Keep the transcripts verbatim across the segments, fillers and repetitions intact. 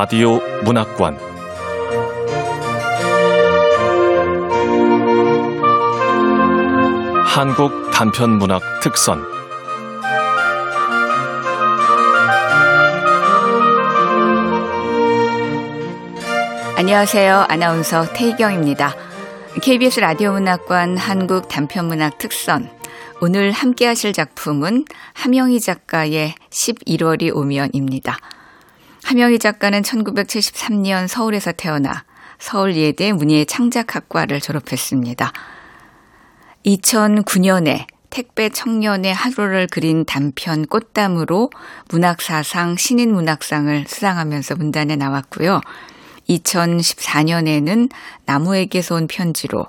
라디오 문학관 한국 단편문학 특선 안녕하세요. 아나운서 태희경입니다. 케이비에스 라디오 문학관 한국 단편문학 특선 오늘 함께 하실 작품은 하명희 작가의 십일월이 오면입니다. 하명희 작가는 천구백칠십삼 년 서울에서 태어나 서울예대 문예창작학과를 졸업했습니다. 이천구 년에 택배 청년의 하루를 그린 단편 꽃담으로 문학사상 신인 문학상을 수상하면서 문단에 나왔고요. 이천십사 년에는 나무에게서 온 편지로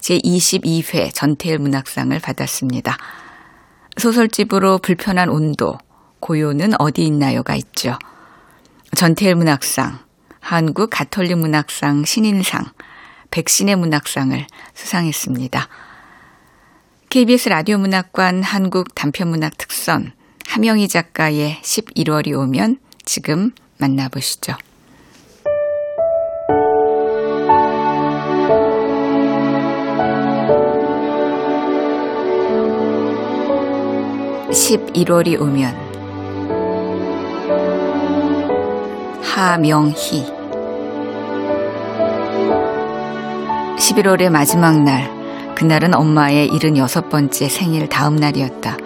제이십이 회 전태일 문학상을 받았습니다. 소설집으로 불편한 온도, 고요는 어디 있나요가 있죠. 전태일 문학상, 한국 가톨릭 문학상 신인상, 백신의 문학상을 수상했습니다. 케이비에스 라디오 문학관 한국 단편문학 특선, 하명희 작가의 십일월이 오면 지금 만나보시죠. 십일월이 오면 하명희 십일월의 마지막 날 그날은 엄마의 칠십육 번째 생일 다음 날이었다.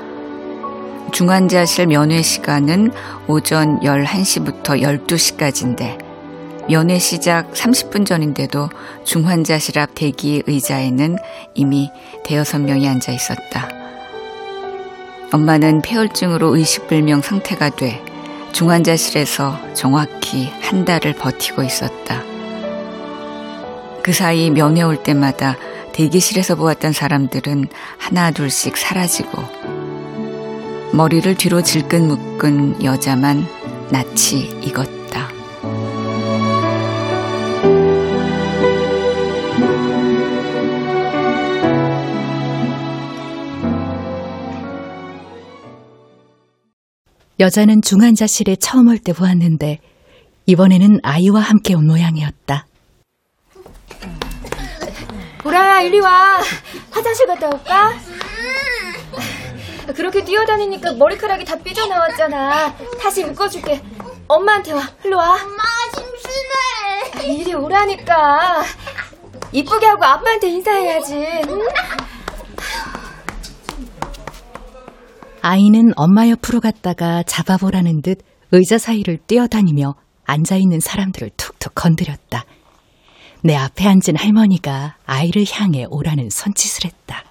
중환자실 면회 시간은 오전 열한 시부터 열두 시까지인데 면회 시작 삼십 분 전인데도 중환자실 앞 대기 의자에는 이미 대여섯 명이 앉아 있었다. 엄마는 폐혈증으로 의식불명 상태가 돼 중환자실에서 정확히 한 달을 버티고 있었다. 그 사이 면회 올 때마다 대기실에서 보았던 사람들은 하나 둘씩 사라지고 머리를 뒤로 질끈 묶은 여자만 낯이 익었다. 여자는 중환자실에 처음 올 때 보았는데 이번에는 아이와 함께 온 모양이었다. 보라야, 이리 와. 화장실 갔다 올까? 그렇게 뛰어다니니까 머리카락이 다 삐져나왔잖아. 다시 묶어줄게. 엄마한테 와. 일로 와. 엄마, 심심해. 이리 오라니까. 이쁘게 하고 아빠한테 인사해야지. 응? 아이는 엄마 옆으로 갔다가 잡아보라는 듯 의자 사이를 뛰어다니며 앉아있는 사람들을 툭툭 건드렸다. 내 앞에 앉은 할머니가 아이를 향해 오라는 손짓을 했다.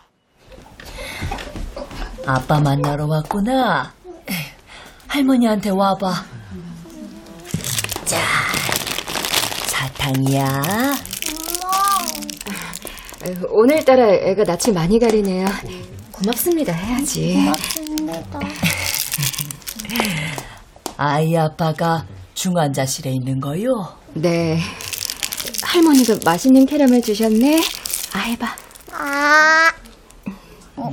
아빠 만나러 왔구나. 할머니한테 와봐. 자, 사탕이야. 엄마. 오늘따라 애가 낯이 많이 가리네요. 고맙습니다 해야지. 고맙습니다. 아이 아빠가 중환자실에 있는 거요? 네. 할머니가 맛있는 캐러멜 주셨네. 아, 해봐. 아. 어.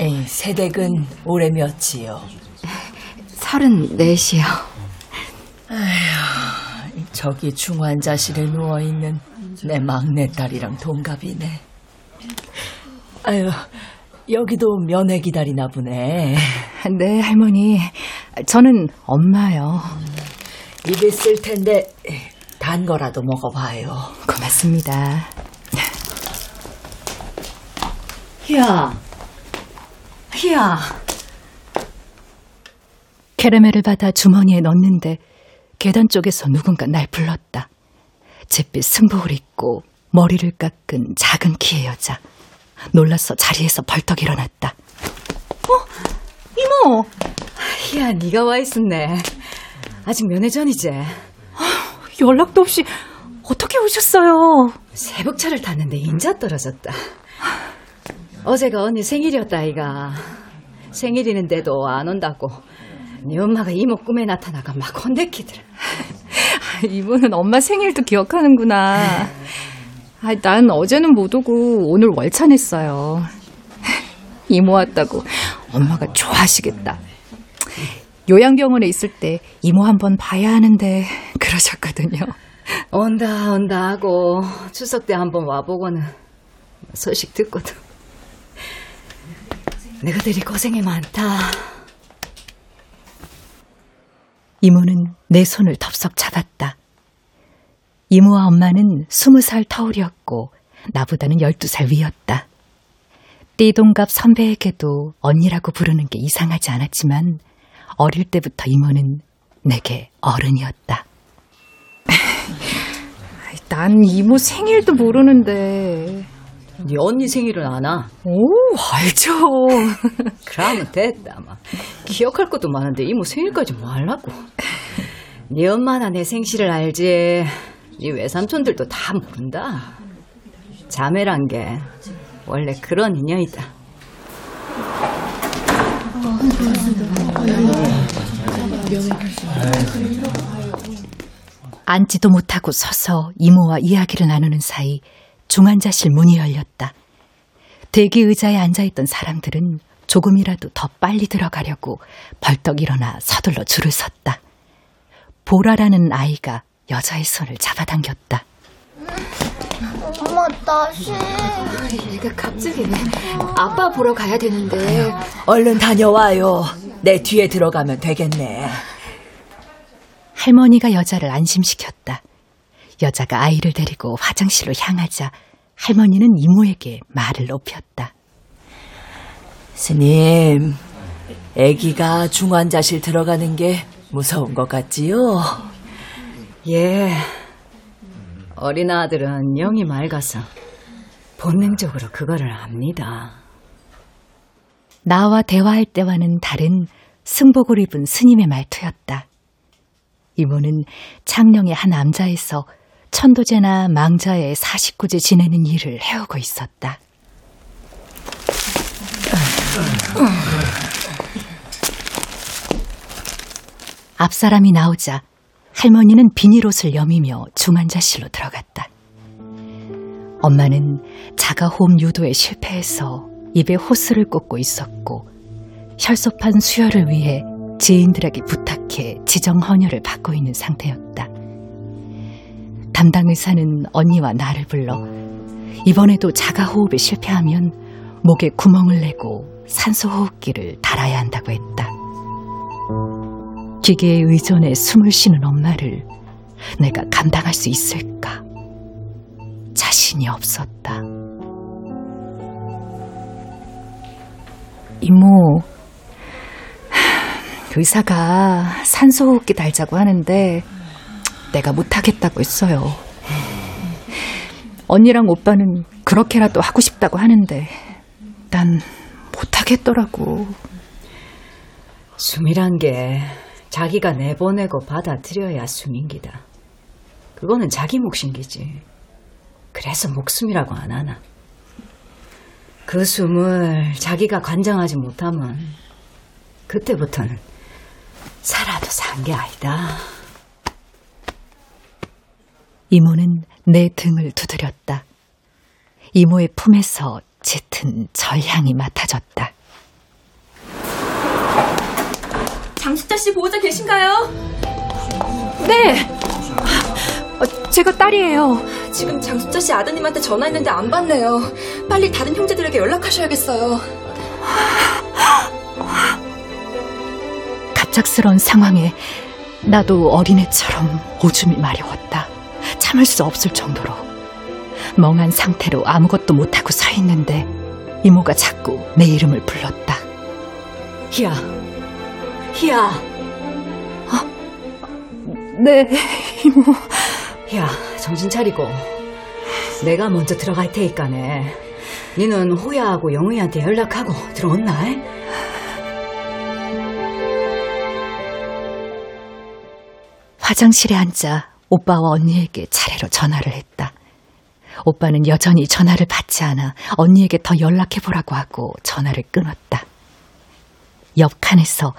에이, 새댁은 올해 몇이요? 서른넷이요. 아휴, 저기 중환자실에 누워있는 내 막내딸이랑 동갑이네. 아유, 여기도 면회 기다리나 보네. 네, 할머니. 저는 엄마요. 입에 쓸 텐데 단 거라도 먹어봐요. 고맙습니다. 희야, 희야. 캐러멜을 받아 주머니에 넣는데 계단 쪽에서 누군가 날 불렀다. 잿빛 승복을 입고 머리를 깎은 작은 키의 여자. 놀라서 자리에서 벌떡 일어났다. 어? 이모! 희야, 네가 와 있었네. 아직 면회 전이지? 어, 연락도 없이 어떻게 오셨어요? 새벽차를 탔는데 인자 떨어졌다. 어제가 언니 생일이었다. 아이가 생일이는데도 안 온다고 네 엄마가 이모 꿈에 나타나가 막 혼내키더라. 이모는 엄마 생일도 기억하는구나. 아, 난 어제는 못 오고 오늘 월차 냈어요. 이모 왔다고 엄마가 좋아하시겠다. 요양병원에 있을 때 이모 한번 봐야 하는데 그러셨거든요. 온다 온다 하고 추석 때 한번 와보고는 소식 듣고도 너희들이 고생이 많다. 이모는 내 손을 덥석 잡았다. 이모와 엄마는 스무 살 터울이었고 나보다는 열두 살 위였다. 띠동갑 선배에게도 언니라고 부르는 게 이상하지 않았지만 어릴 때부터 이모는 내게 어른이었다. 난 이모 생일도 모르는데. 네 언니 생일은 아나? 오, 알죠. 그러면 됐다. 막. 기억할 것도 많은데 이모 생일까지 뭐 하려고. 네 엄마나 내 생시를 알지. 네 외삼촌들도 다 모른다. 자매란 게 원래 그런 인연이다. 앉지도 못하고 서서 이모와 이야기를 나누는 사이 중환자실 문이 열렸다. 대기 의자에 앉아있던 사람들은 조금이라도 더 빨리 들어가려고 벌떡 일어나 서둘러 줄을 섰다. 보라라는 아이가 여자의 손을 잡아당겼다. 엄마 나 싫어. 내가 갑자기 아빠 보러 가야 되는데. 얼른 다녀와요. 내 뒤에 들어가면 되겠네. 할머니가 여자를 안심시켰다. 여자가 아이를 데리고 화장실로 향하자 할머니는 이모에게 말을 높였다. 스님, 아기가 중환자실 들어가는 게 무서운 것 같지요? 예, 어린 아들은 영이 맑아서 본능적으로 그거를 압니다. 나와 대화할 때와는 다른 승복을 입은 스님의 말투였다. 이모는 창녕의 한 암자에서 천도제나 망자의 사십구제 지내는 일을 해오고 있었다. 앞사람이 나오자 할머니는 비닐옷을 여미며 중환자실로 들어갔다. 엄마는 자가호흡 유도에 실패해서 입에 호스를 꽂고 있었고 혈소판 수혈을 위해 지인들에게 부탁해 지정 헌혈을 받고 있는 상태였다. 담당 의사는 언니와 나를 불러 이번에도 자가호흡에 실패하면 목에 구멍을 내고 산소호흡기를 달아야 한다고 했다. 기계에 의존해 숨을 쉬는 엄마를 내가 감당할 수 있을까? 자신이 없었다. 이모, 의사가 산소호흡기 달자고 하는데 내가 못하겠다고 했어요. 언니랑 오빠는 그렇게라도 하고 싶다고 하는데 난 못하겠더라고. 숨이란 게 자기가 내보내고 받아들여야 숨인기다. 그거는 자기 몫인기지. 그래서 목숨이라고 안 하나. 그 숨을 자기가 관장하지 못하면 그때부터는 살아도 산 게 아니다. 이모는 내 등을 두드렸다. 이모의 품에서 짙은 절향이 맡아졌다. 장숙자 씨 보호자 계신가요? 네. 어, 제가 딸이에요. 지금 장숙자 씨 아드님한테 전화했는데 안 받네요. 빨리 다른 형제들에게 연락하셔야겠어요. 갑작스러운 상황에 나도 어린애처럼 오줌이 마려웠다. 참을 수 없을 정도로. 멍한 상태로 아무것도 못하고 서 있는데 이모가 자꾸 내 이름을 불렀다. 희야. 희야. 어? 네, 이모. 희야, 정신 차리고. 내가 먼저 들어갈 테니까네. 니는 호야하고 영희한테 연락하고 들어온나? 화장실에 앉아 오빠와 언니에게 차례로 전화를 했다. 오빠는 여전히 전화를 받지 않아 언니에게 더 연락해보라고 하고 전화를 끊었다. 옆 칸에서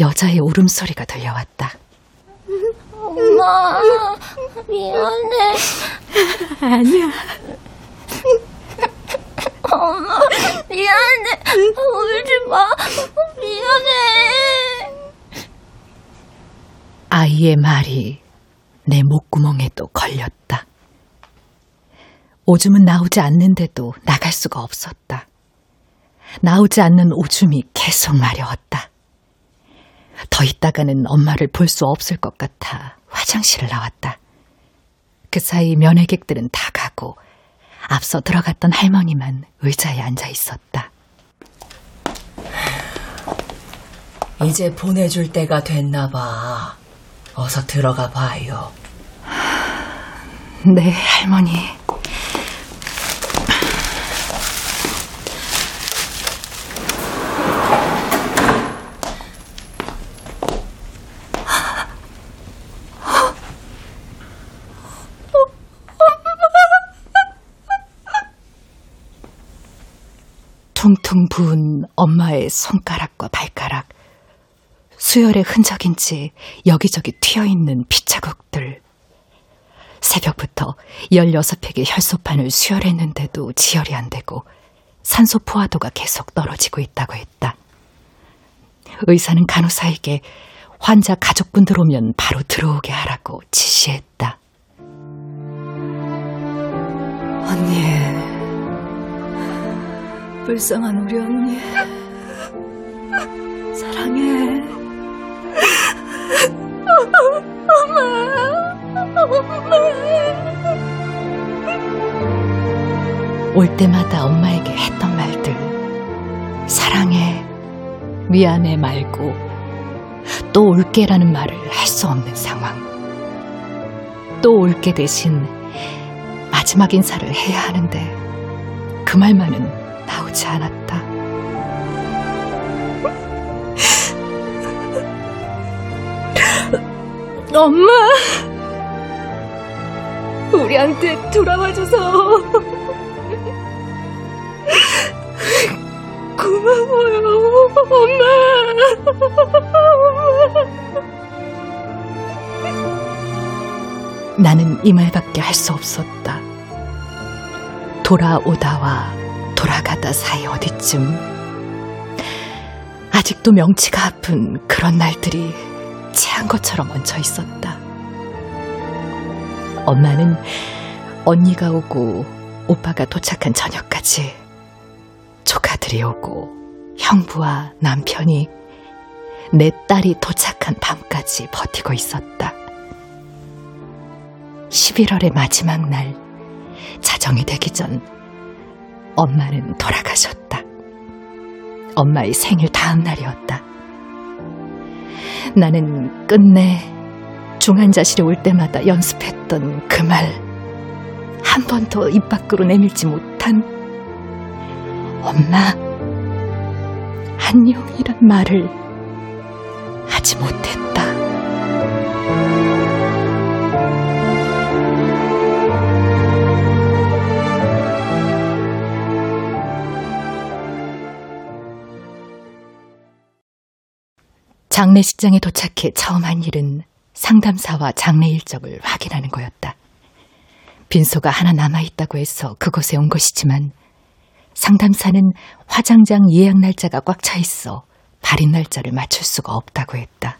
여자의 울음소리가 들려왔다. 엄마, 미안해. 아니야. 엄마, 미안해. 울지 마. 미안해. 아이의 말이 내 목구멍에도 걸렸다. 오줌은 나오지 않는데도 나갈 수가 없었다. 나오지 않는 오줌이 계속 마려웠다. 더 있다가는 엄마를 볼 수 없을 것 같아 화장실을 나왔다. 그 사이 면회객들은 다 가고 앞서 들어갔던 할머니만 의자에 앉아 있었다. 이제 보내줄 때가 됐나 봐. 어서 들어가 봐요. 네, 할머니. 통통 부은 엄마의 손가락과 발가락, 수혈의 흔적인지 여기저기 튀어있는 피자국들. 새벽부터 열여섯 팩의 혈소판을 수혈했는데도 지혈이 안 되고 산소 포화도가 계속 떨어지고 있다고 했다. 의사는 간호사에게 환자 가족분들 오면 바로 들어오게 하라고 지시했다. 언니, 불쌍한 우리 언니, 사랑해. 엄마, 엄마. 올 때마다 엄마에게 했던 말들, 사랑해, 미안해 말고 또 올게라는 말을 할 수 없는 상황. 또 올게 대신 마지막 인사를 해야 하는데 그 말만은 나오지 않았다. 엄마, 우리한테 돌아와줘서 고마워요, 엄마. 나는 이 말밖에 할 수 없었다. 돌아오다와 돌아가다 사이 어디쯤 아직도 명치가 아픈 그런 날들이 체한 것처럼 얹혀 있었다. 엄마는 언니가 오고 오빠가 도착한 저녁까지, 조카들이 오고 형부와 남편이, 내 딸이 도착한 밤까지 버티고 있었다. 십일월의 마지막 날, 자정이 되기 전 엄마는 돌아가셨다. 엄마의 생일 다음 날이었다. 나는 끝내 중환자실에 올 때마다 연습했던 그 말 한 번 더 입 밖으로 내밀지 못한 엄마 안녕이란 말을 하지 못했다. 장례식장에 도착해 처음 한 일은 상담사와 장례 일정을 확인하는 거였다. 빈소가 하나 남아있다고 해서 그곳에 온 것이지만 상담사는 화장장 예약 날짜가 꽉 차 있어 발인 날짜를 맞출 수가 없다고 했다.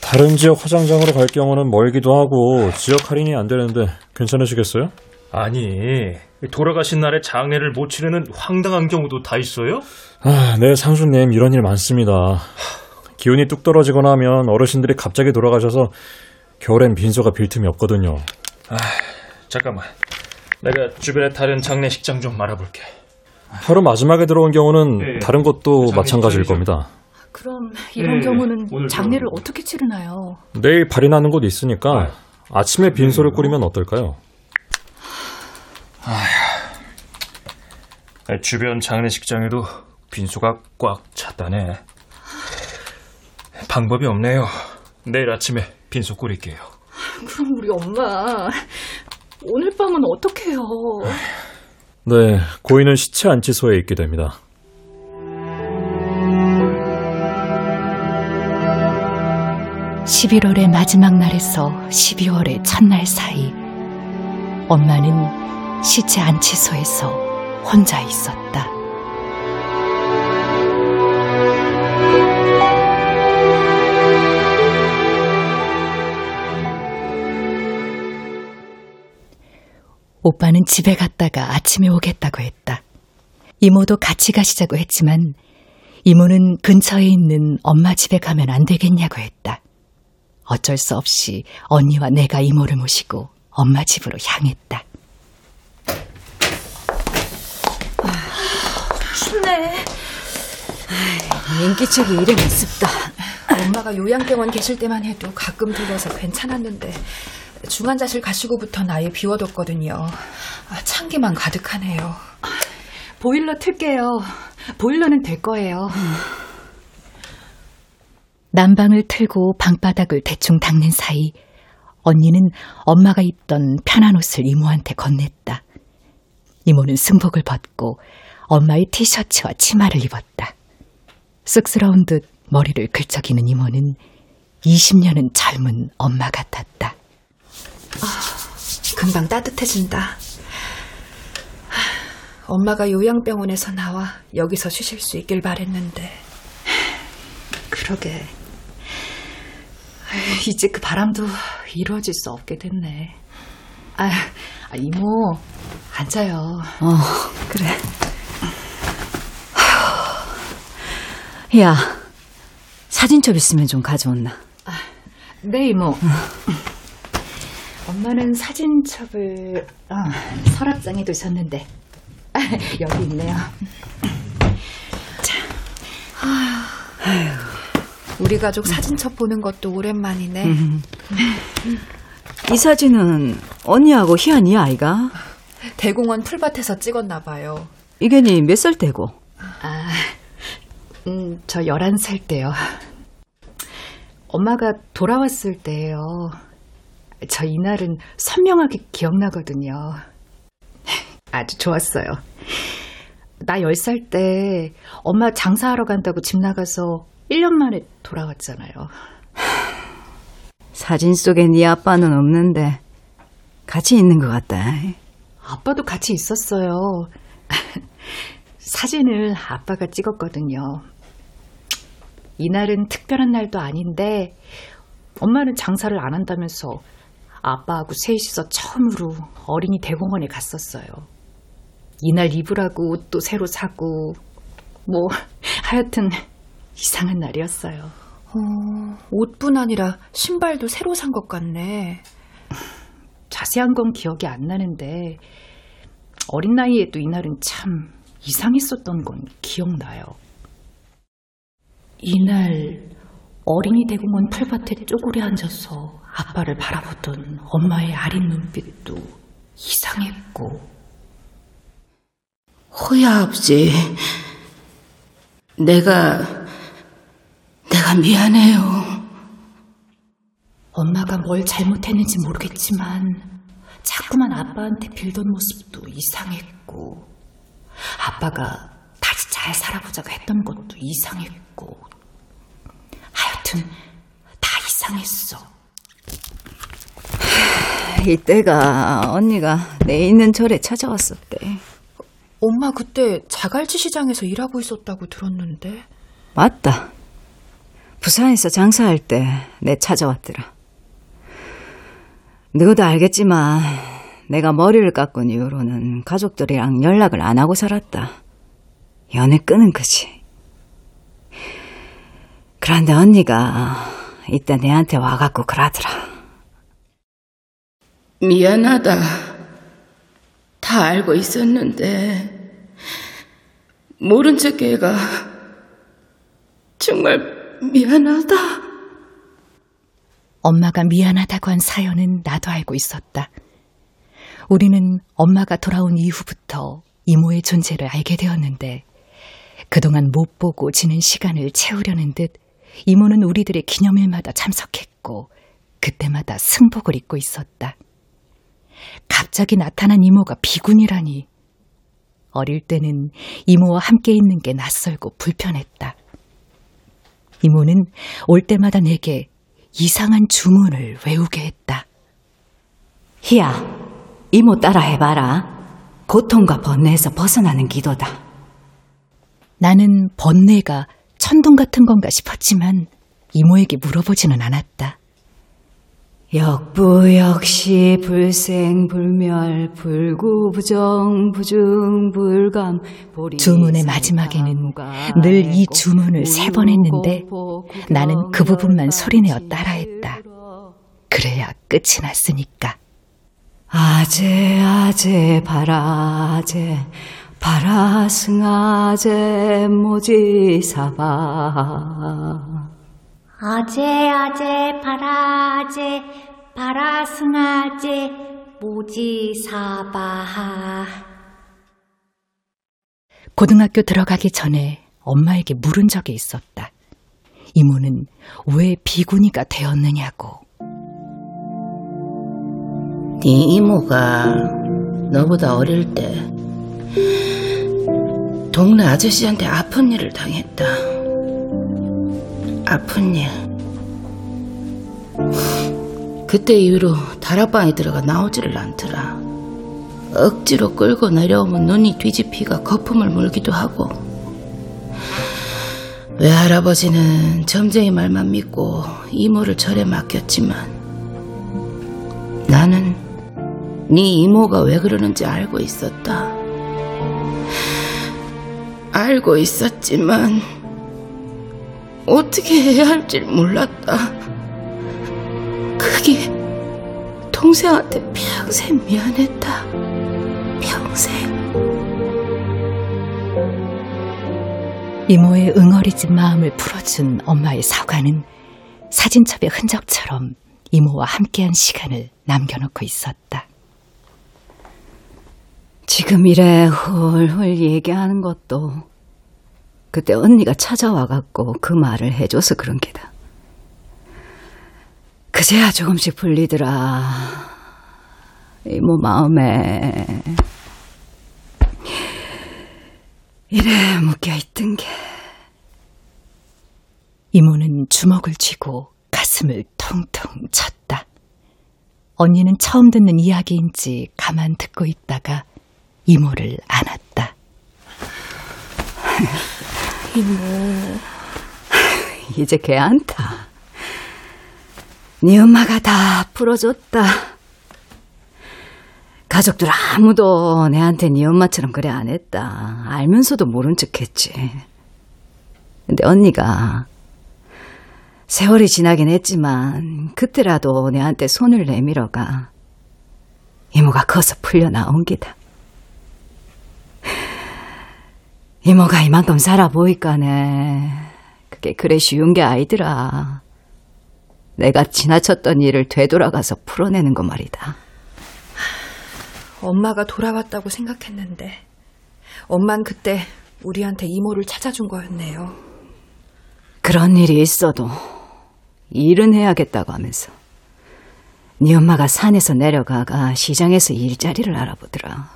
다른 지역 화장장으로 갈 경우는 멀기도 하고 지역 할인이 안 되는데 괜찮으시겠어요? 아니, 돌아가신 날에 장례를 못 치르는 황당한 경우도 다 있어요? 아, 네, 상수님, 이런 일 많습니다. 기온이 뚝 떨어지거나 하면 어르신들이 갑자기 돌아가셔서 겨울엔 빈소가 빌 틈이 없거든요. 아, 잠깐만, 내가 주변에 다른 장례식장 좀 알아볼게. 하루 마지막에 들어온 경우는 네, 다른 곳도 장례, 마찬가지일 장례. 겁니다. 그럼 이런 네, 경우는 장례를 오늘... 어떻게 치르나요? 내일 발인하는 곳이 있으니까 네, 아침에 빈소를 꾸리면 어떨까요? 아휴, 주변 장례식장에도 빈소가 꽉 찼다네. 방법이 없네요. 내일 아침에 빈소 꾸릴게요. 그럼 우리 엄마 오늘 밤은 어떡해요? 네, 고인은 시체 안치소에 있게 됩니다. 십일월의 마지막 날에서 십이월의 첫날 사이, 엄마는 시체 안치소에서 혼자 있었다. 오빠는 집에 갔다가 아침에 오겠다고 했다. 이모도 같이 가시자고 했지만 이모는 근처에 있는 엄마 집에 가면 안 되겠냐고 했다. 어쩔 수 없이 언니와 내가 이모를 모시고 엄마 집으로 향했다. 아, 춥네. 아이, 인기척이 이래 무섭다. 엄마가 요양병원 계실 때만 해도 가끔 들려서 괜찮았는데 중환자실 가시고부터는 아예 비워뒀거든요. 아, 찬기만 가득하네요. 보일러 틀게요. 보일러는 될 거예요. 음. 난방을 틀고 방바닥을 대충 닦는 사이 언니는 엄마가 입던 편한 옷을 이모한테 건넸다. 이모는 승복을 벗고 엄마의 티셔츠와 치마를 입었다. 쑥스러운 듯 머리를 긁적이는 이모는 이십 년은 젊은 엄마 같았다. 아, 금방 따뜻해진다. 엄마가 요양병원에서 나와 여기서 쉬실 수 있길 바랬는데. 그러게. 아유, 이제 그 바람도 이루어질 수 없게 됐네. 아유, 아, 이모 앉아요. 어, 그래. 야, 사진첩 있으면 좀 가져온나? 아, 네, 이모. 엄마는 사진첩을 어, 서랍장에 두셨는데 아, 여기 있네요. 자, 아유, 우리 가족 사진첩 보는 것도 오랜만이네. 음. 이 사진은 언니하고 희한이 아이가? 대공원 풀밭에서 찍었나 봐요. 이게니 몇 살 때고? 아, 음, 저 열한 살 때요. 엄마가 돌아왔을 때예요. 저 이날은 선명하게 기억나거든요. 아주 좋았어요. 나 열 살 때 엄마 장사하러 간다고 집 나가서 일 년 만에 돌아왔잖아요. 사진 속에 네 아빠는 없는데 같이 있는 것 같다. 아빠도 같이 있었어요. 사진을 아빠가 찍었거든요. 이날은 특별한 날도 아닌데 엄마는 장사를 안 한다면서 아빠하고 셋이서 처음으로 어린이 대공원에 갔었어요. 이날 입으라고 옷도 새로 사고 뭐 하여튼 이상한 날이었어요. 어, 옷뿐 아니라 신발도 새로 산 것 같네. 자세한 건 기억이 안 나는데 어린 나이에도 이날은 참 이상했었던 건 기억나요. 이날 어린이 대공원 풀밭에 쪼그려 앉아서 아빠를 바라보던 엄마의 아린 눈빛도 이상했고. 호야 아버지, 내가 내가 미안해요. 엄마가 뭘 잘못했는지 모르겠지만 자꾸만 아빠한테 빌던 모습도 이상했고 아빠가 다시 잘 살아보자고 했던 것도 이상했고 하여튼 다 이상했어. 이때가 언니가 내 있는 절에 찾아왔었대. 엄마 그때 자갈치 시장에서 일하고 있었다고 들었는데. 맞다. 부산에서 장사할 때 내 찾아왔더라. 너도 알겠지만 내가 머리를 깎은 이후로는 가족들이랑 연락을 안 하고 살았다. 연을 끊은 거지. 그런데 언니가 이때 내한테 와갖고 그러더라. 미안하다. 다 알고 있었는데 모른 척 걔가 정말 미안하다. 엄마가 미안하다고 한 사연은 나도 알고 있었다. 우리는 엄마가 돌아온 이후부터 이모의 존재를 알게 되었는데 그동안 못 보고 지낸 시간을 채우려는 듯 이모는 우리들의 기념일마다 참석했고 그때마다 승복을 입고 있었다. 갑자기 나타난 이모가 비군이라니. 어릴 때는 이모와 함께 있는 게 낯설고 불편했다. 이모는 올 때마다 내게 이상한 주문을 외우게 했다. 희야, 이모 따라 해봐라. 고통과 번뇌에서 벗어나는 기도다. 나는 번뇌가 천둥 같은 건가 싶었지만 이모에게 물어보지는 않았다. 역부 역시 불생불멸 불구부정부중불감 주문의 마지막에는 늘 이 주문을 세 번 했는데 나는 그 부분만 소리내어 따라했다. 그래야 끝이 났으니까. 아제 아제 바라제 바라승아제 모지사바 아제 아제 바라제 바라승아제 모지사바. 고등학교 들어가기 전에 엄마에게 물은 적이 있었다. 이모는 왜 비구니가 되었느냐고. 네 이모가 너보다 어릴 때 동네 아저씨한테 아픈 일을 당했다. 아픈 일. 그때 이후로 다락방에 들어가 나오지를 않더라. 억지로 끌고 내려오면 눈이 뒤집히가 거품을 물기도 하고. 외할아버지는 점쟁이 말만 믿고 이모를 절에 맡겼지만 나는 네 이모가 왜 그러는지 알고 있었다. 알고 있었지만 어떻게 해야 할지 몰랐다. 그게 동생한테 평생 미안했다. 평생. 이모의 응어리진 마음을 풀어준 엄마의 사과는 사진첩의 흔적처럼 이모와 함께한 시간을 남겨놓고 있었다. 지금 이래 훌훌 얘기하는 것도 그때 언니가 찾아와갖고 그 말을 해줘서 그런 게다. 그제야 조금씩 풀리더라. 이모 마음에 이래 묶여있던 게. 이모는 주먹을 쥐고 가슴을 통통 쳤다. 언니는 처음 듣는 이야기인지 가만 듣고 있다가 이모를 안았다. 이모. 이제 걔 안타. 네 엄마가 다 풀어줬다. 가족들 아무도 내한테 네 엄마처럼 그래 안 했다. 알면서도 모른 척 했지. 근데 언니가 세월이 지나긴 했지만 그때라도 내한테 손을 내밀어가 이모가 커서 풀려나온 기다. 이모가 이만큼 살아보이까네. 그게 그래 쉬운 게 아니더라. 내가 지나쳤던 일을 되돌아가서 풀어내는 거 말이다. 엄마가 돌아왔다고 생각했는데 엄만 그때 우리한테 이모를 찾아준 거였네요. 그런 일이 있어도 일은 해야겠다고 하면서 네 엄마가 산에서 내려가가 시장에서 일자리를 알아보더라.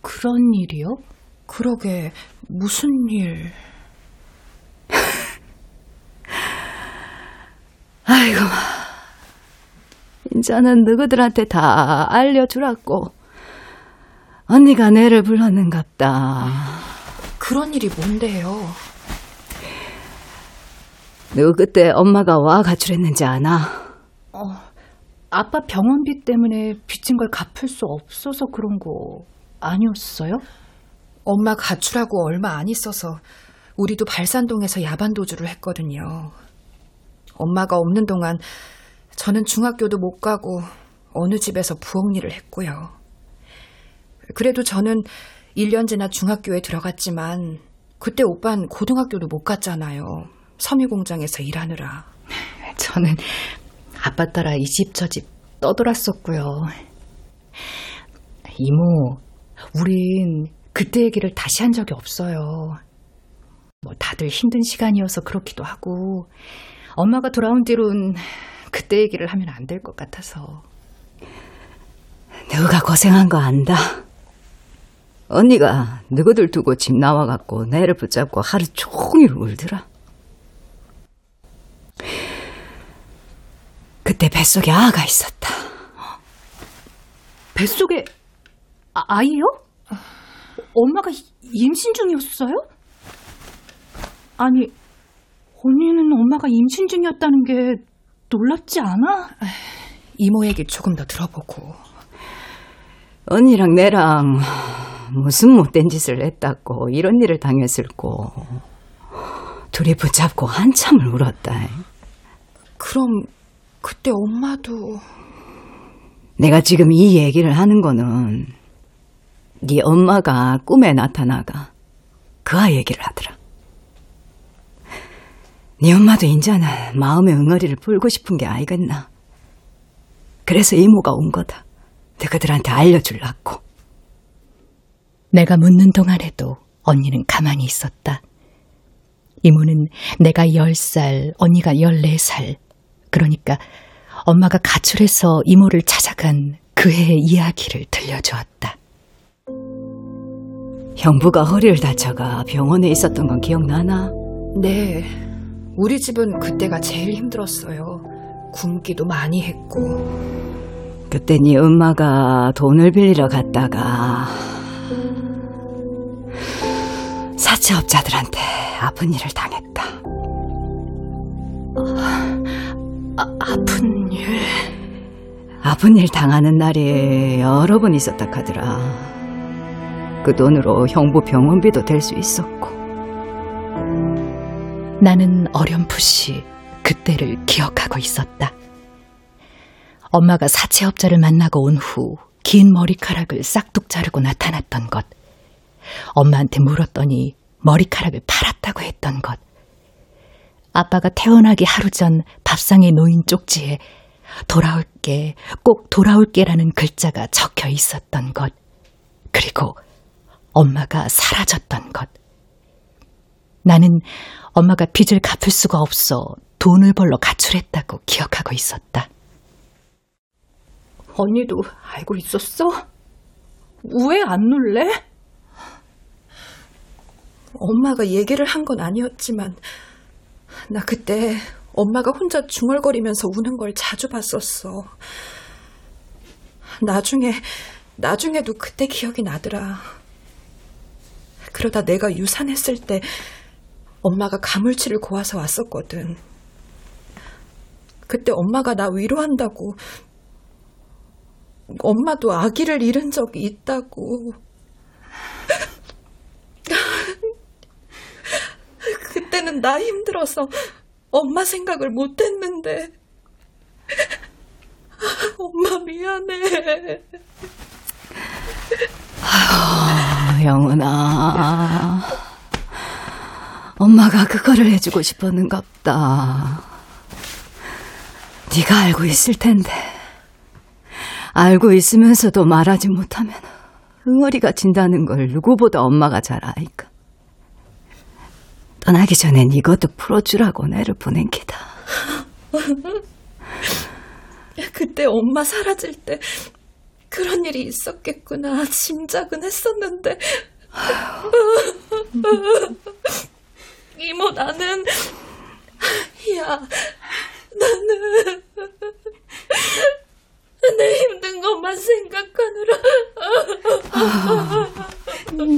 그런 일이요? 그러게 무슨 일? 아이고, 인자는 너희들한테 다 알려주라고 언니가 내를 불렀는갑다. 그런 일이 뭔데요? 너 그때 엄마가 와 가출했는지 아나? 어, 아빠 병원비 때문에 빚진 걸 갚을 수 없어서 그런 거 아니었어요? 엄마 가출하고 얼마 안 있어서 우리도 발산동에서 야반도주를 했거든요. 엄마가 없는 동안 저는 중학교도 못 가고 어느 집에서 부엌일을 했고요. 그래도 저는 일 년 지나 중학교에 들어갔지만 그때 오빠는 고등학교도 못 갔잖아요. 섬유공장에서 일하느라. 저는 아빠 따라 이 집 저 집 떠돌았었고요. 이모, 우린 그때 얘기를 다시 한 적이 없어요. 뭐 다들 힘든 시간이어서 그렇기도 하고 엄마가 돌아온 뒤로는 그때 얘기를 하면 안 될 것 같아서. 너가 고생한 거 안다. 언니가 너희들 두고 집 나와갖고 내를 붙잡고 하루 종일 울더라. 그때 뱃속에 아가 있었다. 뱃속에 아, 아이요? 엄마가 임신 중이었어요? 아니, 언니는 엄마가 임신 중이었다는 게 놀랍지 않아? 이모 얘기 조금 더 들어보고. 언니랑 내랑 무슨 못된 짓을 했다고 이런 일을 당했을꼬. 둘이 붙잡고 한참을 울었다. 그럼 그때 엄마도. 내가 지금 이 얘기를 하는 거는 네 엄마가 꿈에 나타나가 그아 얘기를 하더라. 네 엄마도 이제는 마음의 응어리를 풀고 싶은 게 아니겠나. 그래서 이모가 온 거다. 내가 그들한테 알려줄라고. 내가 묻는 동안에도 언니는 가만히 있었다. 이모는 내가 열 살, 언니가 열네 살. 그러니까 엄마가 가출해서 이모를 찾아간 그의 이야기를 들려주었다. 형부가 허리를 다쳐가 병원에 있었던 건 기억나나? 네. 우리 집은 그때가 제일 힘들었어요. 굶기도 많이 했고. 그때 네 엄마가 돈을 빌리러 갔다가 사채업자들한테 아픈 일을 당했다. 아, 아, 아픈 일? 아픈 일 당하는 날이 여러 번 있었다 카더라. 그 돈으로 형부 병원비도 될 수 있었고. 나는 어렴풋이 그때를 기억하고 있었다. 엄마가 사채업자를 만나고 온 후 긴 머리카락을 싹둑 자르고 나타났던 것. 엄마한테 물었더니 머리카락을 팔았다고 했던 것. 아빠가 태어나기 하루 전 밥상에 놓인 쪽지에 돌아올게, 꼭 돌아올게라는 글자가 적혀 있었던 것. 그리고 엄마가 사라졌던 것. 나는 엄마가 빚을 갚을 수가 없어 돈을 벌러 가출했다고 기억하고 있었다. 언니도 알고 있었어? 왜 안 놀래? 엄마가 얘기를 한 건 아니었지만 나 그때 엄마가 혼자 중얼거리면서 우는 걸 자주 봤었어. 나중에, 나중에도 그때 기억이 나더라. 그러다 내가 유산했을 때 엄마가 가물치를 고아서 왔었거든. 그때 엄마가 나 위로한다고, 엄마도 아기를 잃은 적이 있다고. 그때는 나 힘들어서 엄마 생각을 못했는데. 엄마 미안해. 아유, 영은아, 엄마가 그거를 해주고 싶었는갑다. 네가 알고 있을 텐데, 알고 있으면서도 말하지 못하면 응어리가 진다는 걸 누구보다 엄마가 잘 아니까. 떠나기 전엔 이것도 풀어주라고 애를 보낸 기다. 그때 엄마 사라질 때 그런 일이 있었겠구나 짐작은 했었는데. 이모, 나는, 야, 나는 내 힘든 것만 생각하느라. 아,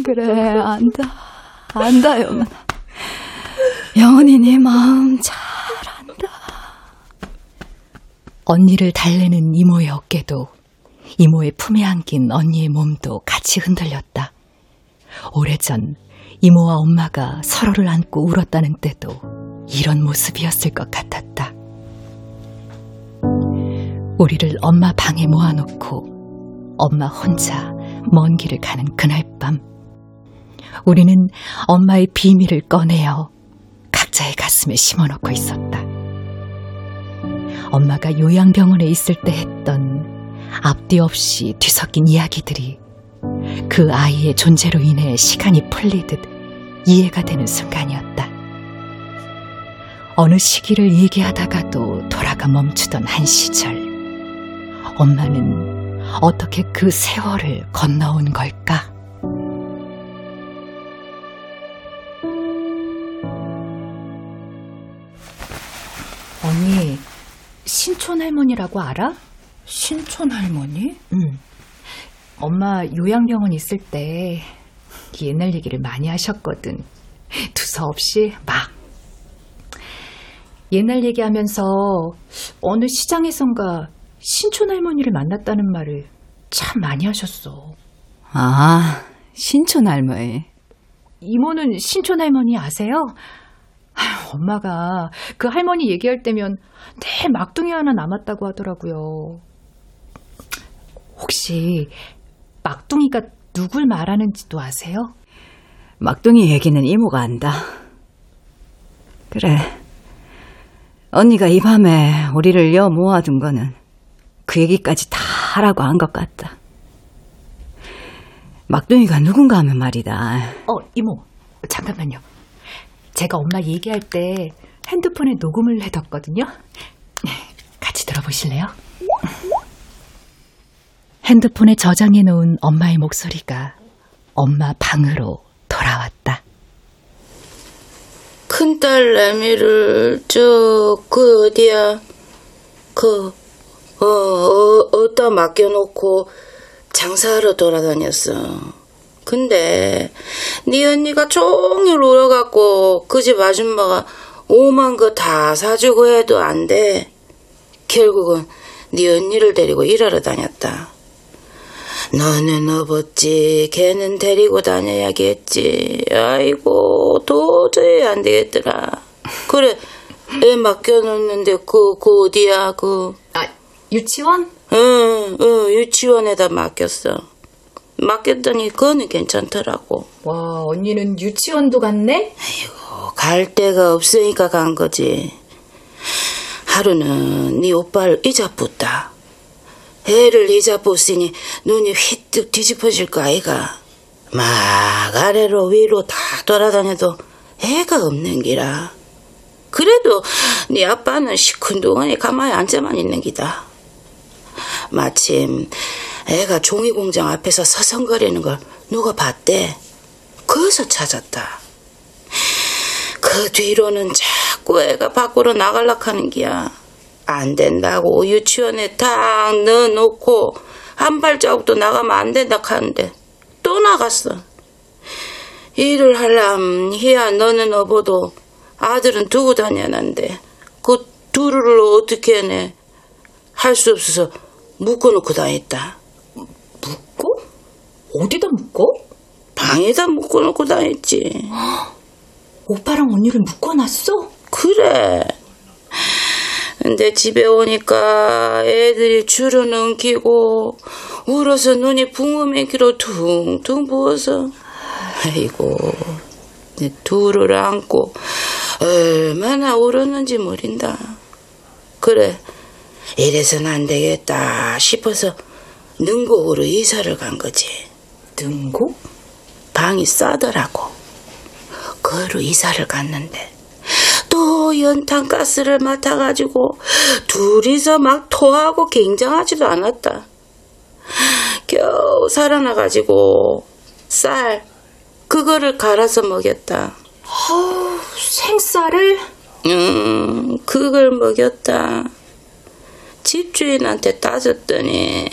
그래, 안다, 안다, 영은아. 영원히 네 마음 잘 안다. 언니를 달래는 이모의 어깨도, 이모의 품에 안긴 언니의 몸도 같이 흔들렸다. 오래전 이모와 엄마가 서로를 안고 울었다는 때도 이런 모습이었을 것 같았다. 우리를 엄마 방에 모아놓고 엄마 혼자 먼 길을 가는 그날 밤, 우리는 엄마의 비밀을 꺼내어 각자의 가슴에 심어놓고 있었다. 엄마가 요양병원에 있을 때 했던 앞뒤 없이 뒤섞인 이야기들이 그 아이의 존재로 인해 시간이 풀리듯 이해가 되는 순간이었다. 어느 시기를 얘기하다가도 돌아가 멈추던 한 시절, 엄마는 어떻게 그 세월을 건너온 걸까? 언니, 신촌할머니라고 알아? 신촌할머니? 응. 엄마 요양병원 있을 때 옛날 얘기를 많이 하셨거든. 두서없이 막. 옛날 얘기하면서 어느 시장에선가 신촌 할머니를 만났다는 말을 참 많이 하셨어. 아, 신촌 할머니. 이모는 신촌 할머니 아세요? 아유, 엄마가 그 할머니 얘기할 때면 내 막둥이 하나 남았다고 하더라고요. 혹시 막둥이가 누굴 말하는지도 아세요? 막둥이 얘기는 이모가 안다. 그래, 언니가 이 밤에 우리를 여 모아둔 거는 그 얘기까지 다 하라고 한 것 같다. 막둥이가 누군가 하면 말이다. 어, 이모, 잠깐만요. 제가 엄마 얘기할 때 핸드폰에 녹음을 해뒀거든요. 같이 들어보실래요? 핸드폰에 저장해놓은 엄마의 목소리가 엄마 방으로 돌아왔다. 큰딸 내미를 저 그 어디야 그 어 어 어디다 맡겨놓고 장사하러 돌아다녔어. 근데 네 언니가 종일 울어갖고 그 집 아줌마가 오만 거 다 사주고 해도 안 돼. 결국은 네 언니를 데리고 일하러 다녔다. 너는 업었지, 걔는 데리고 다녀야겠지. 아이고, 도저히 안 되겠더라. 그래, 애 맡겨놓는데 그, 그 어디야, 그. 아, 유치원? 응, 응, 유치원에다 맡겼어. 맡겼더니 그거는 괜찮더라고. 와, 언니는 유치원도 갔네? 아이고, 갈 데가 없으니까 간 거지. 하루는 네 오빠를 잊어붙다. 애를 잊어보시니 눈이 휘뜩 뒤집어질 거 아이가. 막 아래로 위로 다 돌아다녀도 애가 없는 기라. 그래도 네 아빠는 시큰둥하니 가만히 앉아만 있는 기다. 마침 애가 종이공장 앞에서 서성거리는 걸 누가 봤대. 거기서 찾았다. 그 뒤로는 자꾸 애가 밖으로 나가려고 하는 기야. 안 된다고 유치원에 탁 넣어놓고 한 발자국도 나가면 안 된다 하는데 또 나갔어. 일을 하려면 희야 너는 어보도 아들은 두고 다녀는데 그 둘을 어떻게 해내. 할 수 없어서 묶어놓고 다녔다. 묶어? 어디다 묶어? 방에다 묶어놓고 다녔지. 오빠랑 언니를 묶어놨어? 그래. 근데 집에 오니까 애들이 줄은 엉키고 울어서 눈이 붕어맹이로 퉁퉁 부어서 아이고 둘을 안고 얼마나 울었는지 모른다. 그래 이래서는 안 되겠다 싶어서 능곡으로 이사를 간 거지. 능곡? 방이 싸더라고. 거기로 이사를 갔는데 또 연탄가스를 맡아가지고 둘이서 막 토하고 굉장하지도 않았다. 겨우 살아나가지고 쌀 그거를 갈아서 먹였다. 어, 생쌀을? 음, 그걸 먹였다. 집주인한테 따졌더니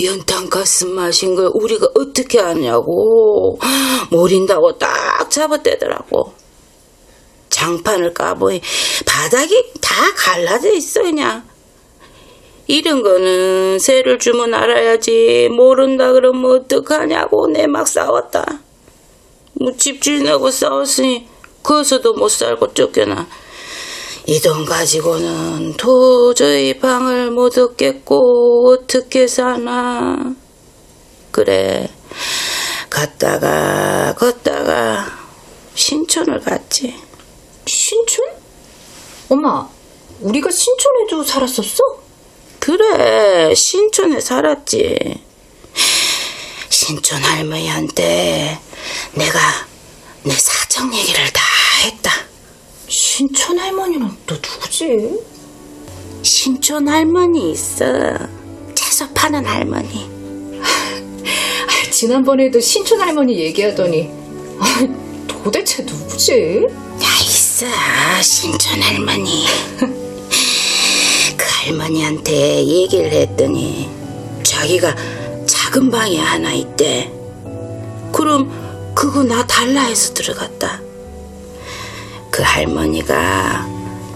연탄가스 마신 걸 우리가 어떻게 아냐고 모른다고 딱 잡아대더라고. 장판을 까보니 바닥이 다 갈라져 있어 그냥. 이런 거는 새를 주면 알아야지 모른다 그러면 어떡하냐고 내 막 싸웠다. 뭐 집주인하고 싸웠으니 거기서도 못 살고 쫓겨나. 이 돈 가지고는 도저히 방을 못 얻겠고 어떻게 사나. 그래 갔다가 걷다가 신촌을 갔지. 신촌? 엄마, 우리가 신촌에도 살았었어? 그래, 신촌에 살았지. 신촌 할머니한테 내가 내 사정 얘기를 다 했다. 신촌 할머니는 또 누구지? 신촌 할머니 있어. 채소 파는 할머니. 지난번에도 신촌 할머니 얘기하더니 도대체 누구지? 신촌 할머니. 그 할머니한테 얘기를 했더니 자기가 작은 방이 하나 있대. 그럼 그거 나 달라 해서 들어갔다. 그 할머니가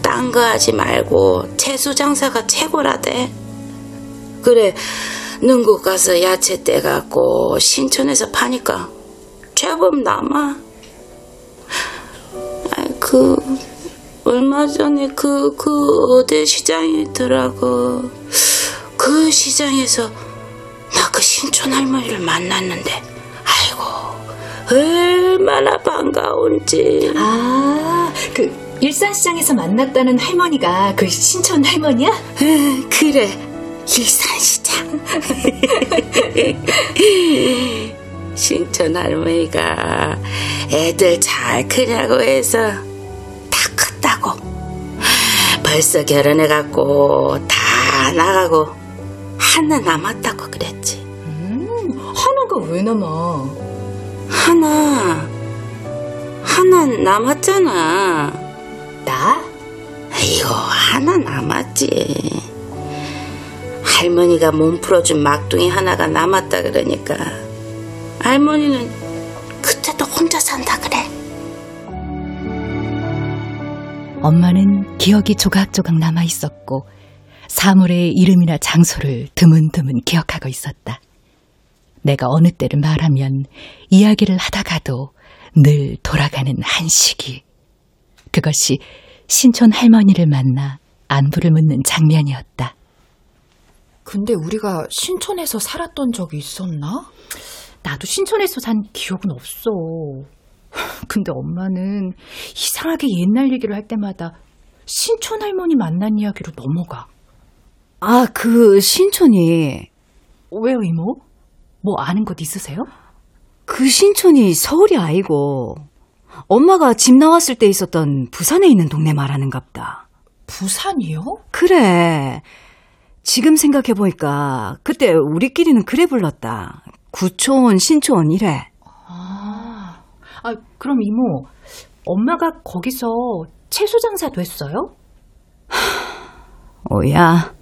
딴 거 하지 말고 채소 장사가 최고라대. 그래 능곡 가서 야채 떼갖고 신천에서 파니까 제법 남아. 아이 그 얼마 전에 그 그 어디 시장에 있더라고. 그 시장에서 나 그 신촌 할머니를 만났는데 아이고 얼마나 반가운지. 아, 그 일산시장에서 만났다는 할머니가 그 신촌 할머니야? 응, 그래 일산시장. 신촌 할머니가 애들 잘 크냐고 해서 다 컸다고 벌써 결혼해갖고 다 나가고 하나 남았다고 그랬지. 음, 하나가 왜 남아? 하나 하나 남았잖아. 나? 이거 하나 남았지. 할머니가 몸풀어준 막둥이 하나가 남았다 그러니까 할머니는 그때도 혼자 산다 그래. 엄마는 기억이 조각조각 남아있었고 사물의 이름이나 장소를 드문드문 기억하고 있었다. 내가 어느 때를 말하면 이야기를 하다가도 늘 돌아가는 한 시기. 그것이 신촌 할머니를 만나 안부를 묻는 장면이었다. 근데 우리가 신촌에서 살았던 적이 있었나? 나도 신촌에서 산 기억은 없어. 근데 엄마는 이상하게 옛날 얘기를 할 때마다 신촌 할머니 만난 이야기로 넘어가. 아, 그 신촌이. 왜요, 이모? 뭐 아는 것 있으세요? 그 신촌이 서울이 아니고 엄마가 집 나왔을 때 있었던 부산에 있는 동네 말하는갑다. 부산이요? 그래. 지금 생각해보니까 그때 우리끼리는 그래 불렀다. 구촌, 신촌 이래. 아, 아 그럼 이모, 엄마가 거기서 채소 장사 됐어요? 오야,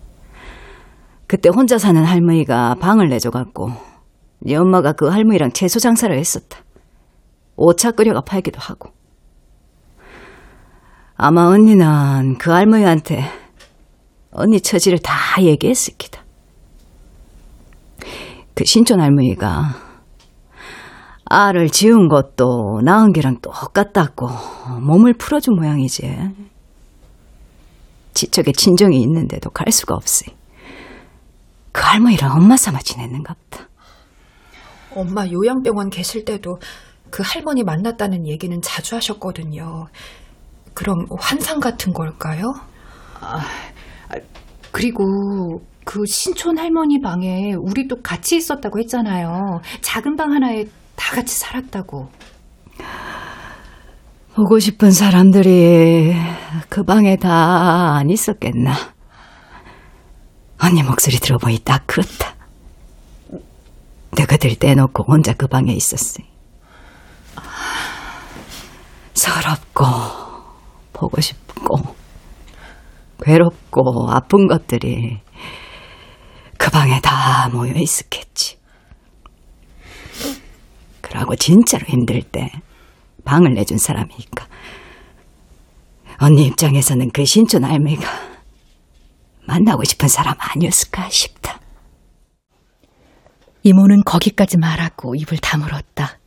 그때 혼자 사는 할머니가 방을 내줘갖고 네 엄마가 그 할머니랑 채소 장사를 했었다. 오차 끓여가 팔기도 하고. 아마 언니는 그 할머니한테 언니 처지를 다 얘기했을 기다. 그 신촌 할머니가 알을 지은 것도 낳은 게랑 똑같다고 몸을 풀어준 모양이지. 지척에 친정이 있는데도 갈 수가 없으니 그 할머니랑 엄마 삼아 지냈는갑다. 엄마 요양병원 계실 때도 그 할머니 만났다는 얘기는 자주 하셨거든요. 그럼 환상 같은 걸까요? 아... 그리고 그 신촌 할머니 방에 우리도 같이 있었다고 했잖아요. 작은 방 하나에 다 같이 살았다고. 보고 싶은 사람들이 그 방에 다 안 있었겠나. 언니 목소리 들어보니 딱 그렇다. 너희들 떼놓고 혼자 그 방에 있었어. 서럽고 보고 싶고 괴롭고 아픈 것들이 그 방에 다 모여 있었겠지. 그러고 진짜로 힘들 때 방을 내준 사람이니까 언니 입장에서는 그 신촌 할머니가 만나고 싶은 사람 아니었을까 싶다. 이모는 거기까지 말하고 입을 다물었다.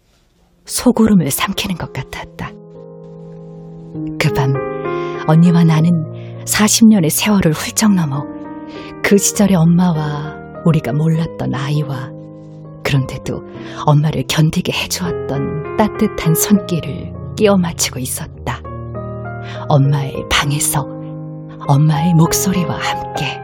소고름을 삼키는 것 같았다. 그 밤 언니와 나는 사십 년의 세월을 훌쩍 넘어 그 시절의 엄마와 우리가 몰랐던 아이와 그런데도 엄마를 견디게 해주었던 따뜻한 손길을 끼워 맞추고 있었다. 엄마의 방에서 엄마의 목소리와 함께.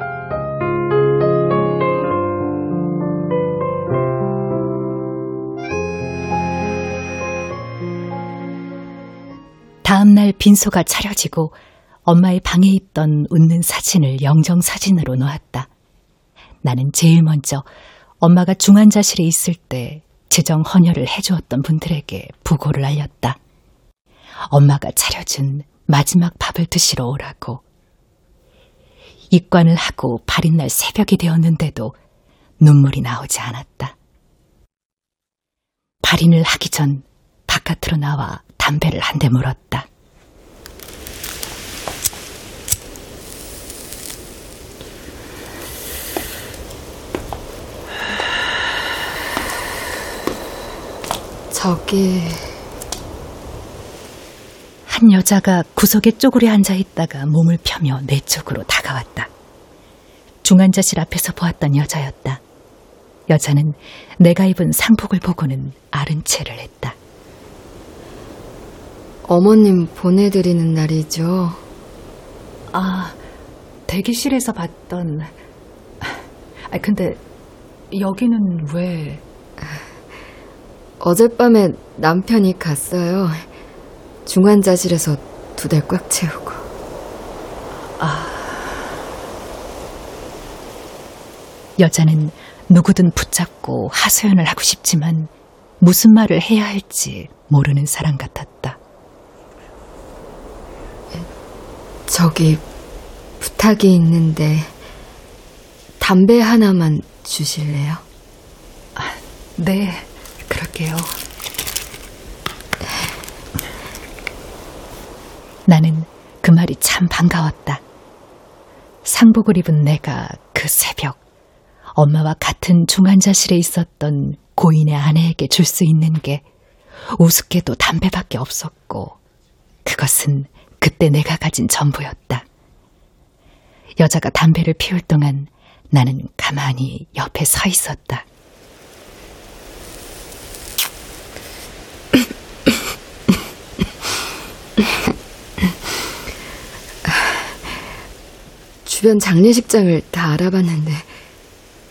다음날 빈소가 차려지고 엄마의 방에 있던 웃는 사진을 영정사진으로 놓았다. 나는 제일 먼저 엄마가 중환자실에 있을 때 재정 헌혈을 해주었던 분들에게 부고를 알렸다. 엄마가 차려준 마지막 밥을 드시러 오라고. 입관을 하고 발인날 새벽이 되었는데도 눈물이 나오지 않았다. 발인을 하기 전 바깥으로 나와 담배를 한 대 물었다. 저기... 한 여자가 구석에 쪼그려 앉아있다가 몸을 펴며 내 쪽으로 다가왔다. 중환자실 앞에서 보았던 여자였다. 여자는 내가 입은 상복을 보고는 아른채를 했다. 어머님 보내드리는 날이죠? 아, 대기실에서 봤던... 아, 근데 여기는 왜... 어젯밤에 남편이 갔어요. 중환자실에서 두 달 꽉 채우고. 아... 여자는 누구든 붙잡고 하소연을 하고 싶지만 무슨 말을 해야 할지 모르는 사람 같았다. 저기 부탁이 있는데 담배 하나만 주실래요? 아, 네, 그럴게요. 나는 그 말이 참 반가웠다. 상복을 입은 내가 그 새벽 엄마와 같은 중환자실에 있었던 고인의 아내에게 줄 수 있는 게 우습게도 담배밖에 없었고, 그것은 그때 내가 가진 전부였다. 여자가 담배를 피울 동안 나는 가만히 옆에 서 있었다. 주변 장례식장을 다 알아봤는데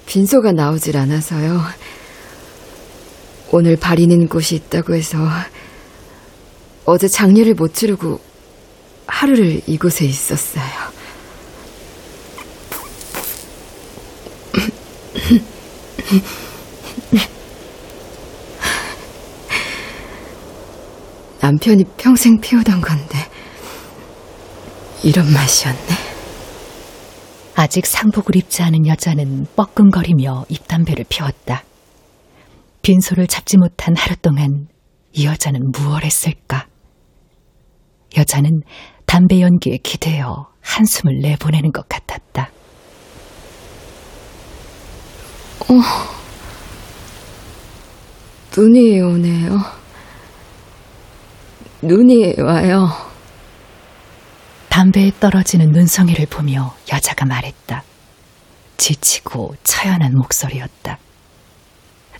빈소가 나오질 않아서요. 오늘 바리는 곳이 있다고 해서 어제 장례를 못 치르고 하루를 이곳에 있었어요. 남편이 평생 피우던 건데 이런 맛이었네. 아직 상복을 입지 않은 여자는 뻐끔거리며 입담배를 피웠다. 빈소를 잡지 못한 하루 동안 이 여자는 무얼 했을까? 여자는 담배 연기에 기대어 한숨을 내보내는 것 같았다. 어, 눈이 오네요. 눈이 와요. 담배에 떨어지는 눈송이를 보며 여자가 말했다. 지치고 처연한 목소리였다.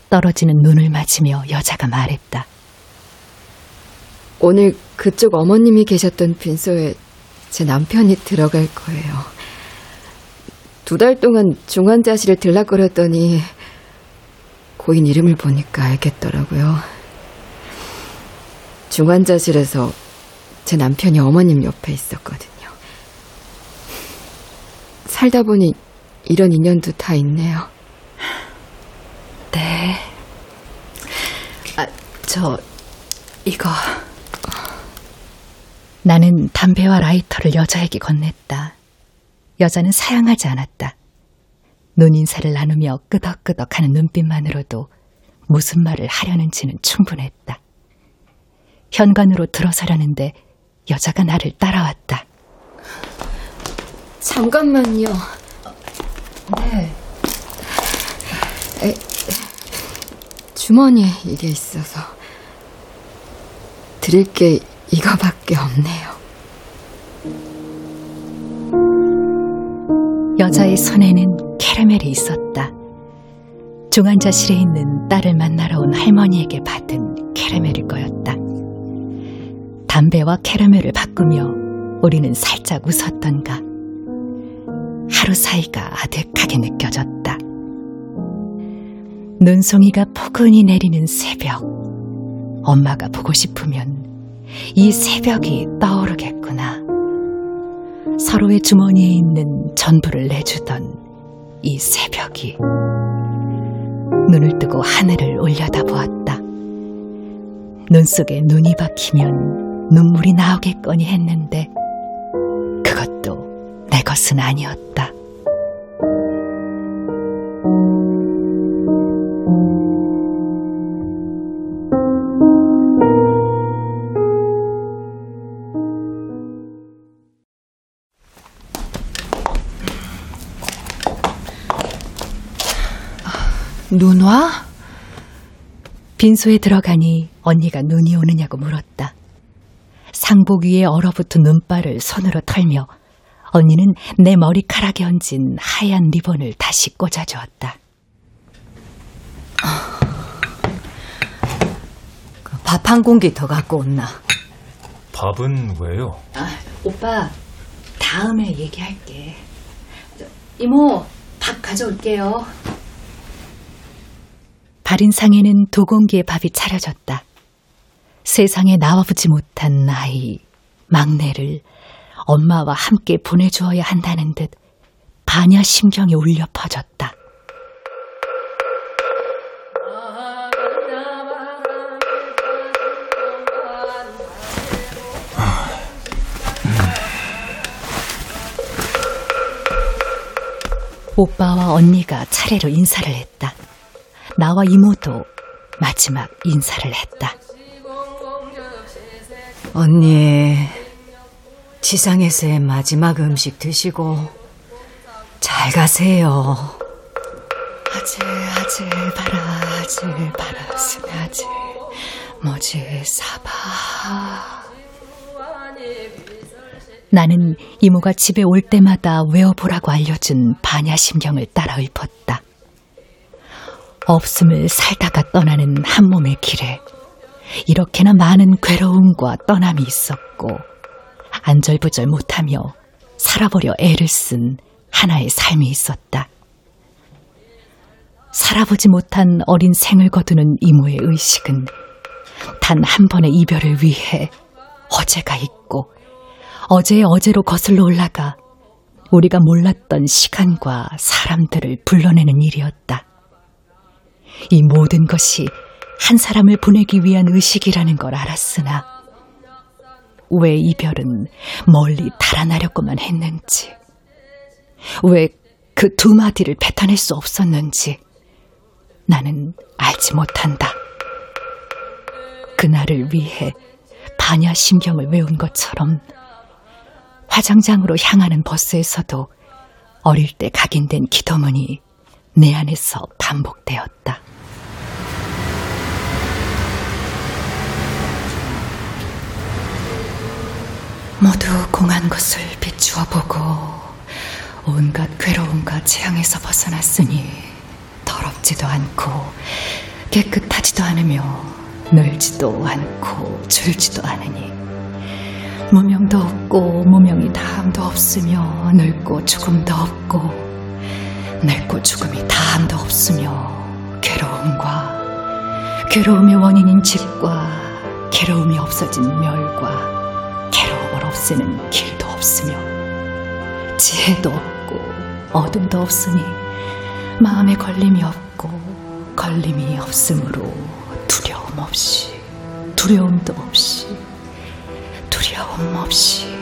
떨어지는 눈을 맞으며 여자가 말했다. 오늘 그쪽 어머님이 계셨던 빈소에 제 남편이 들어갈 거예요. 두 달 동안 중환자실을 들락거렸더니 고인 이름을 보니까 알겠더라고요. 중환자실에서 제 남편이 어머님 옆에 있었거든요. 살다 보니 이런 인연도 다 있네요. 네. 아, 저 이거. 나는 담배와 라이터를 여자에게 건넸다. 여자는 사양하지 않았다. 눈인사를 나누며 끄덕끄덕하는 눈빛만으로도 무슨 말을 하려는지는 충분했다. 현관으로 들어서려는데 여자가 나를 따라왔다. 잠깐만요. 네. 에, 주머니에 이게 있어서 드릴 게 이거밖에 없네요. 여자의 손에는 캐러멜이 있었다. 중환자실에 있는 딸을 만나러 온 할머니에게 받은 캐러멜일 거였다. 담배와 캐러멜을 바꾸며 우리는 살짝 웃었던가. 하루 사이가 아득하게 느껴졌다. 눈송이가 포근히 내리는 새벽. 엄마가 보고 싶으면 이 새벽이 떠오르겠구나. 서로의 주머니에 있는 전부를 내주던 이 새벽이. 눈을 뜨고 하늘을 올려다보았다. 눈 속에 눈이 박히면 눈물이 나오겠거니 했는데 그것도 내 것은 아니었다. 눈 와? 빈소에 들어가니 언니가 눈이 오느냐고 물었다. 상복 위에 얼어붙은 눈발을 손으로 털며 언니는 내 머리카락에 얹은 하얀 리본을 다시 꽂아주었다. 밥 한 공기 더 갖고 온나? 밥은 왜요? 아, 오빠 다음에 얘기할게. 이모, 밥 가져올게요. 바른 상에는 두 공기의 밥이 차려졌다. 세상에 나와보지 못한 아이, 막내를 엄마와 함께 보내주어야 한다는 듯 반야 심경이 울려 퍼졌다. 오빠와 언니가 차례로 인사를 했다. 나와 이모도 마지막 인사를 했다. 언니, 지상에서의 마지막 음식 드시고 잘 가세요. 아질 아질 바라 아질 바라 스나질 뭐지 사바. 나는 이모가 집에 올 때마다 외워보라고 알려준 반야심경을 따라 읊었다. 없음을 살다가 떠나는 한 몸의 길에 이렇게나 많은 괴로움과 떠남이 있었고 안절부절 못하며 살아보려 애를 쓴 하나의 삶이 있었다. 살아보지 못한 어린 생을 거두는 이모의 의식은 단 한 번의 이별을 위해 어제가 있고 어제의 어제로 거슬러 올라가 우리가 몰랐던 시간과 사람들을 불러내는 일이었다. 이 모든 것이 한 사람을 보내기 위한 의식이라는 걸 알았으나 왜 이별은 멀리 달아나려고만 했는지, 왜 그 두 마디를 뱉어낼 수 없었는지 나는 알지 못한다. 그날을 위해 반야심경을 외운 것처럼 화장장으로 향하는 버스에서도 어릴 때 각인된 기도문이 내 안에서 반복되었다. 모두 공한 것을 비추어 보고 온갖 괴로움과 재앙에서 벗어났으니 더럽지도 않고 깨끗하지도 않으며 늘지도 않고 줄지도 않으니 무명도 없고 무명이 다함도 없으며 늙고 죽음도 없고 늙고 죽음이 다함도 없으며 괴로움과 괴로움의 원인인 집과 괴로움이 없어진 멸과 괴로움을 없애는 길도 없으며 지혜도 없고 어둠도 없으니 마음에 걸림이 없고 걸림이 없으므로 두려움 없이 두려움도 없이 두려움 없이.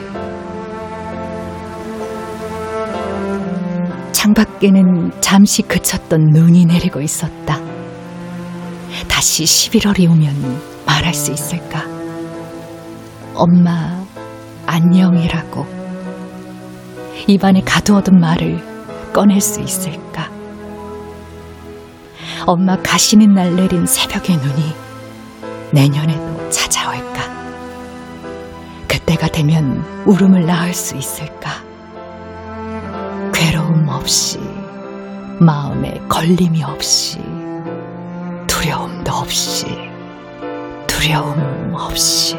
창밖에는 잠시 그쳤던 눈이 내리고 있었다. 다시 십일월이 오면 말할 수 있을까? 엄마 안녕이라고 입안에 가두어둔 말을 꺼낼 수 있을까? 엄마 가시는 날 내린 새벽의 눈이 내년에도 찾아올까? 그때가 되면 울음을 낳을 수 있을까? 괴로움 없이 마음에 걸림이 없이 두려움도 없이 두려움 없이.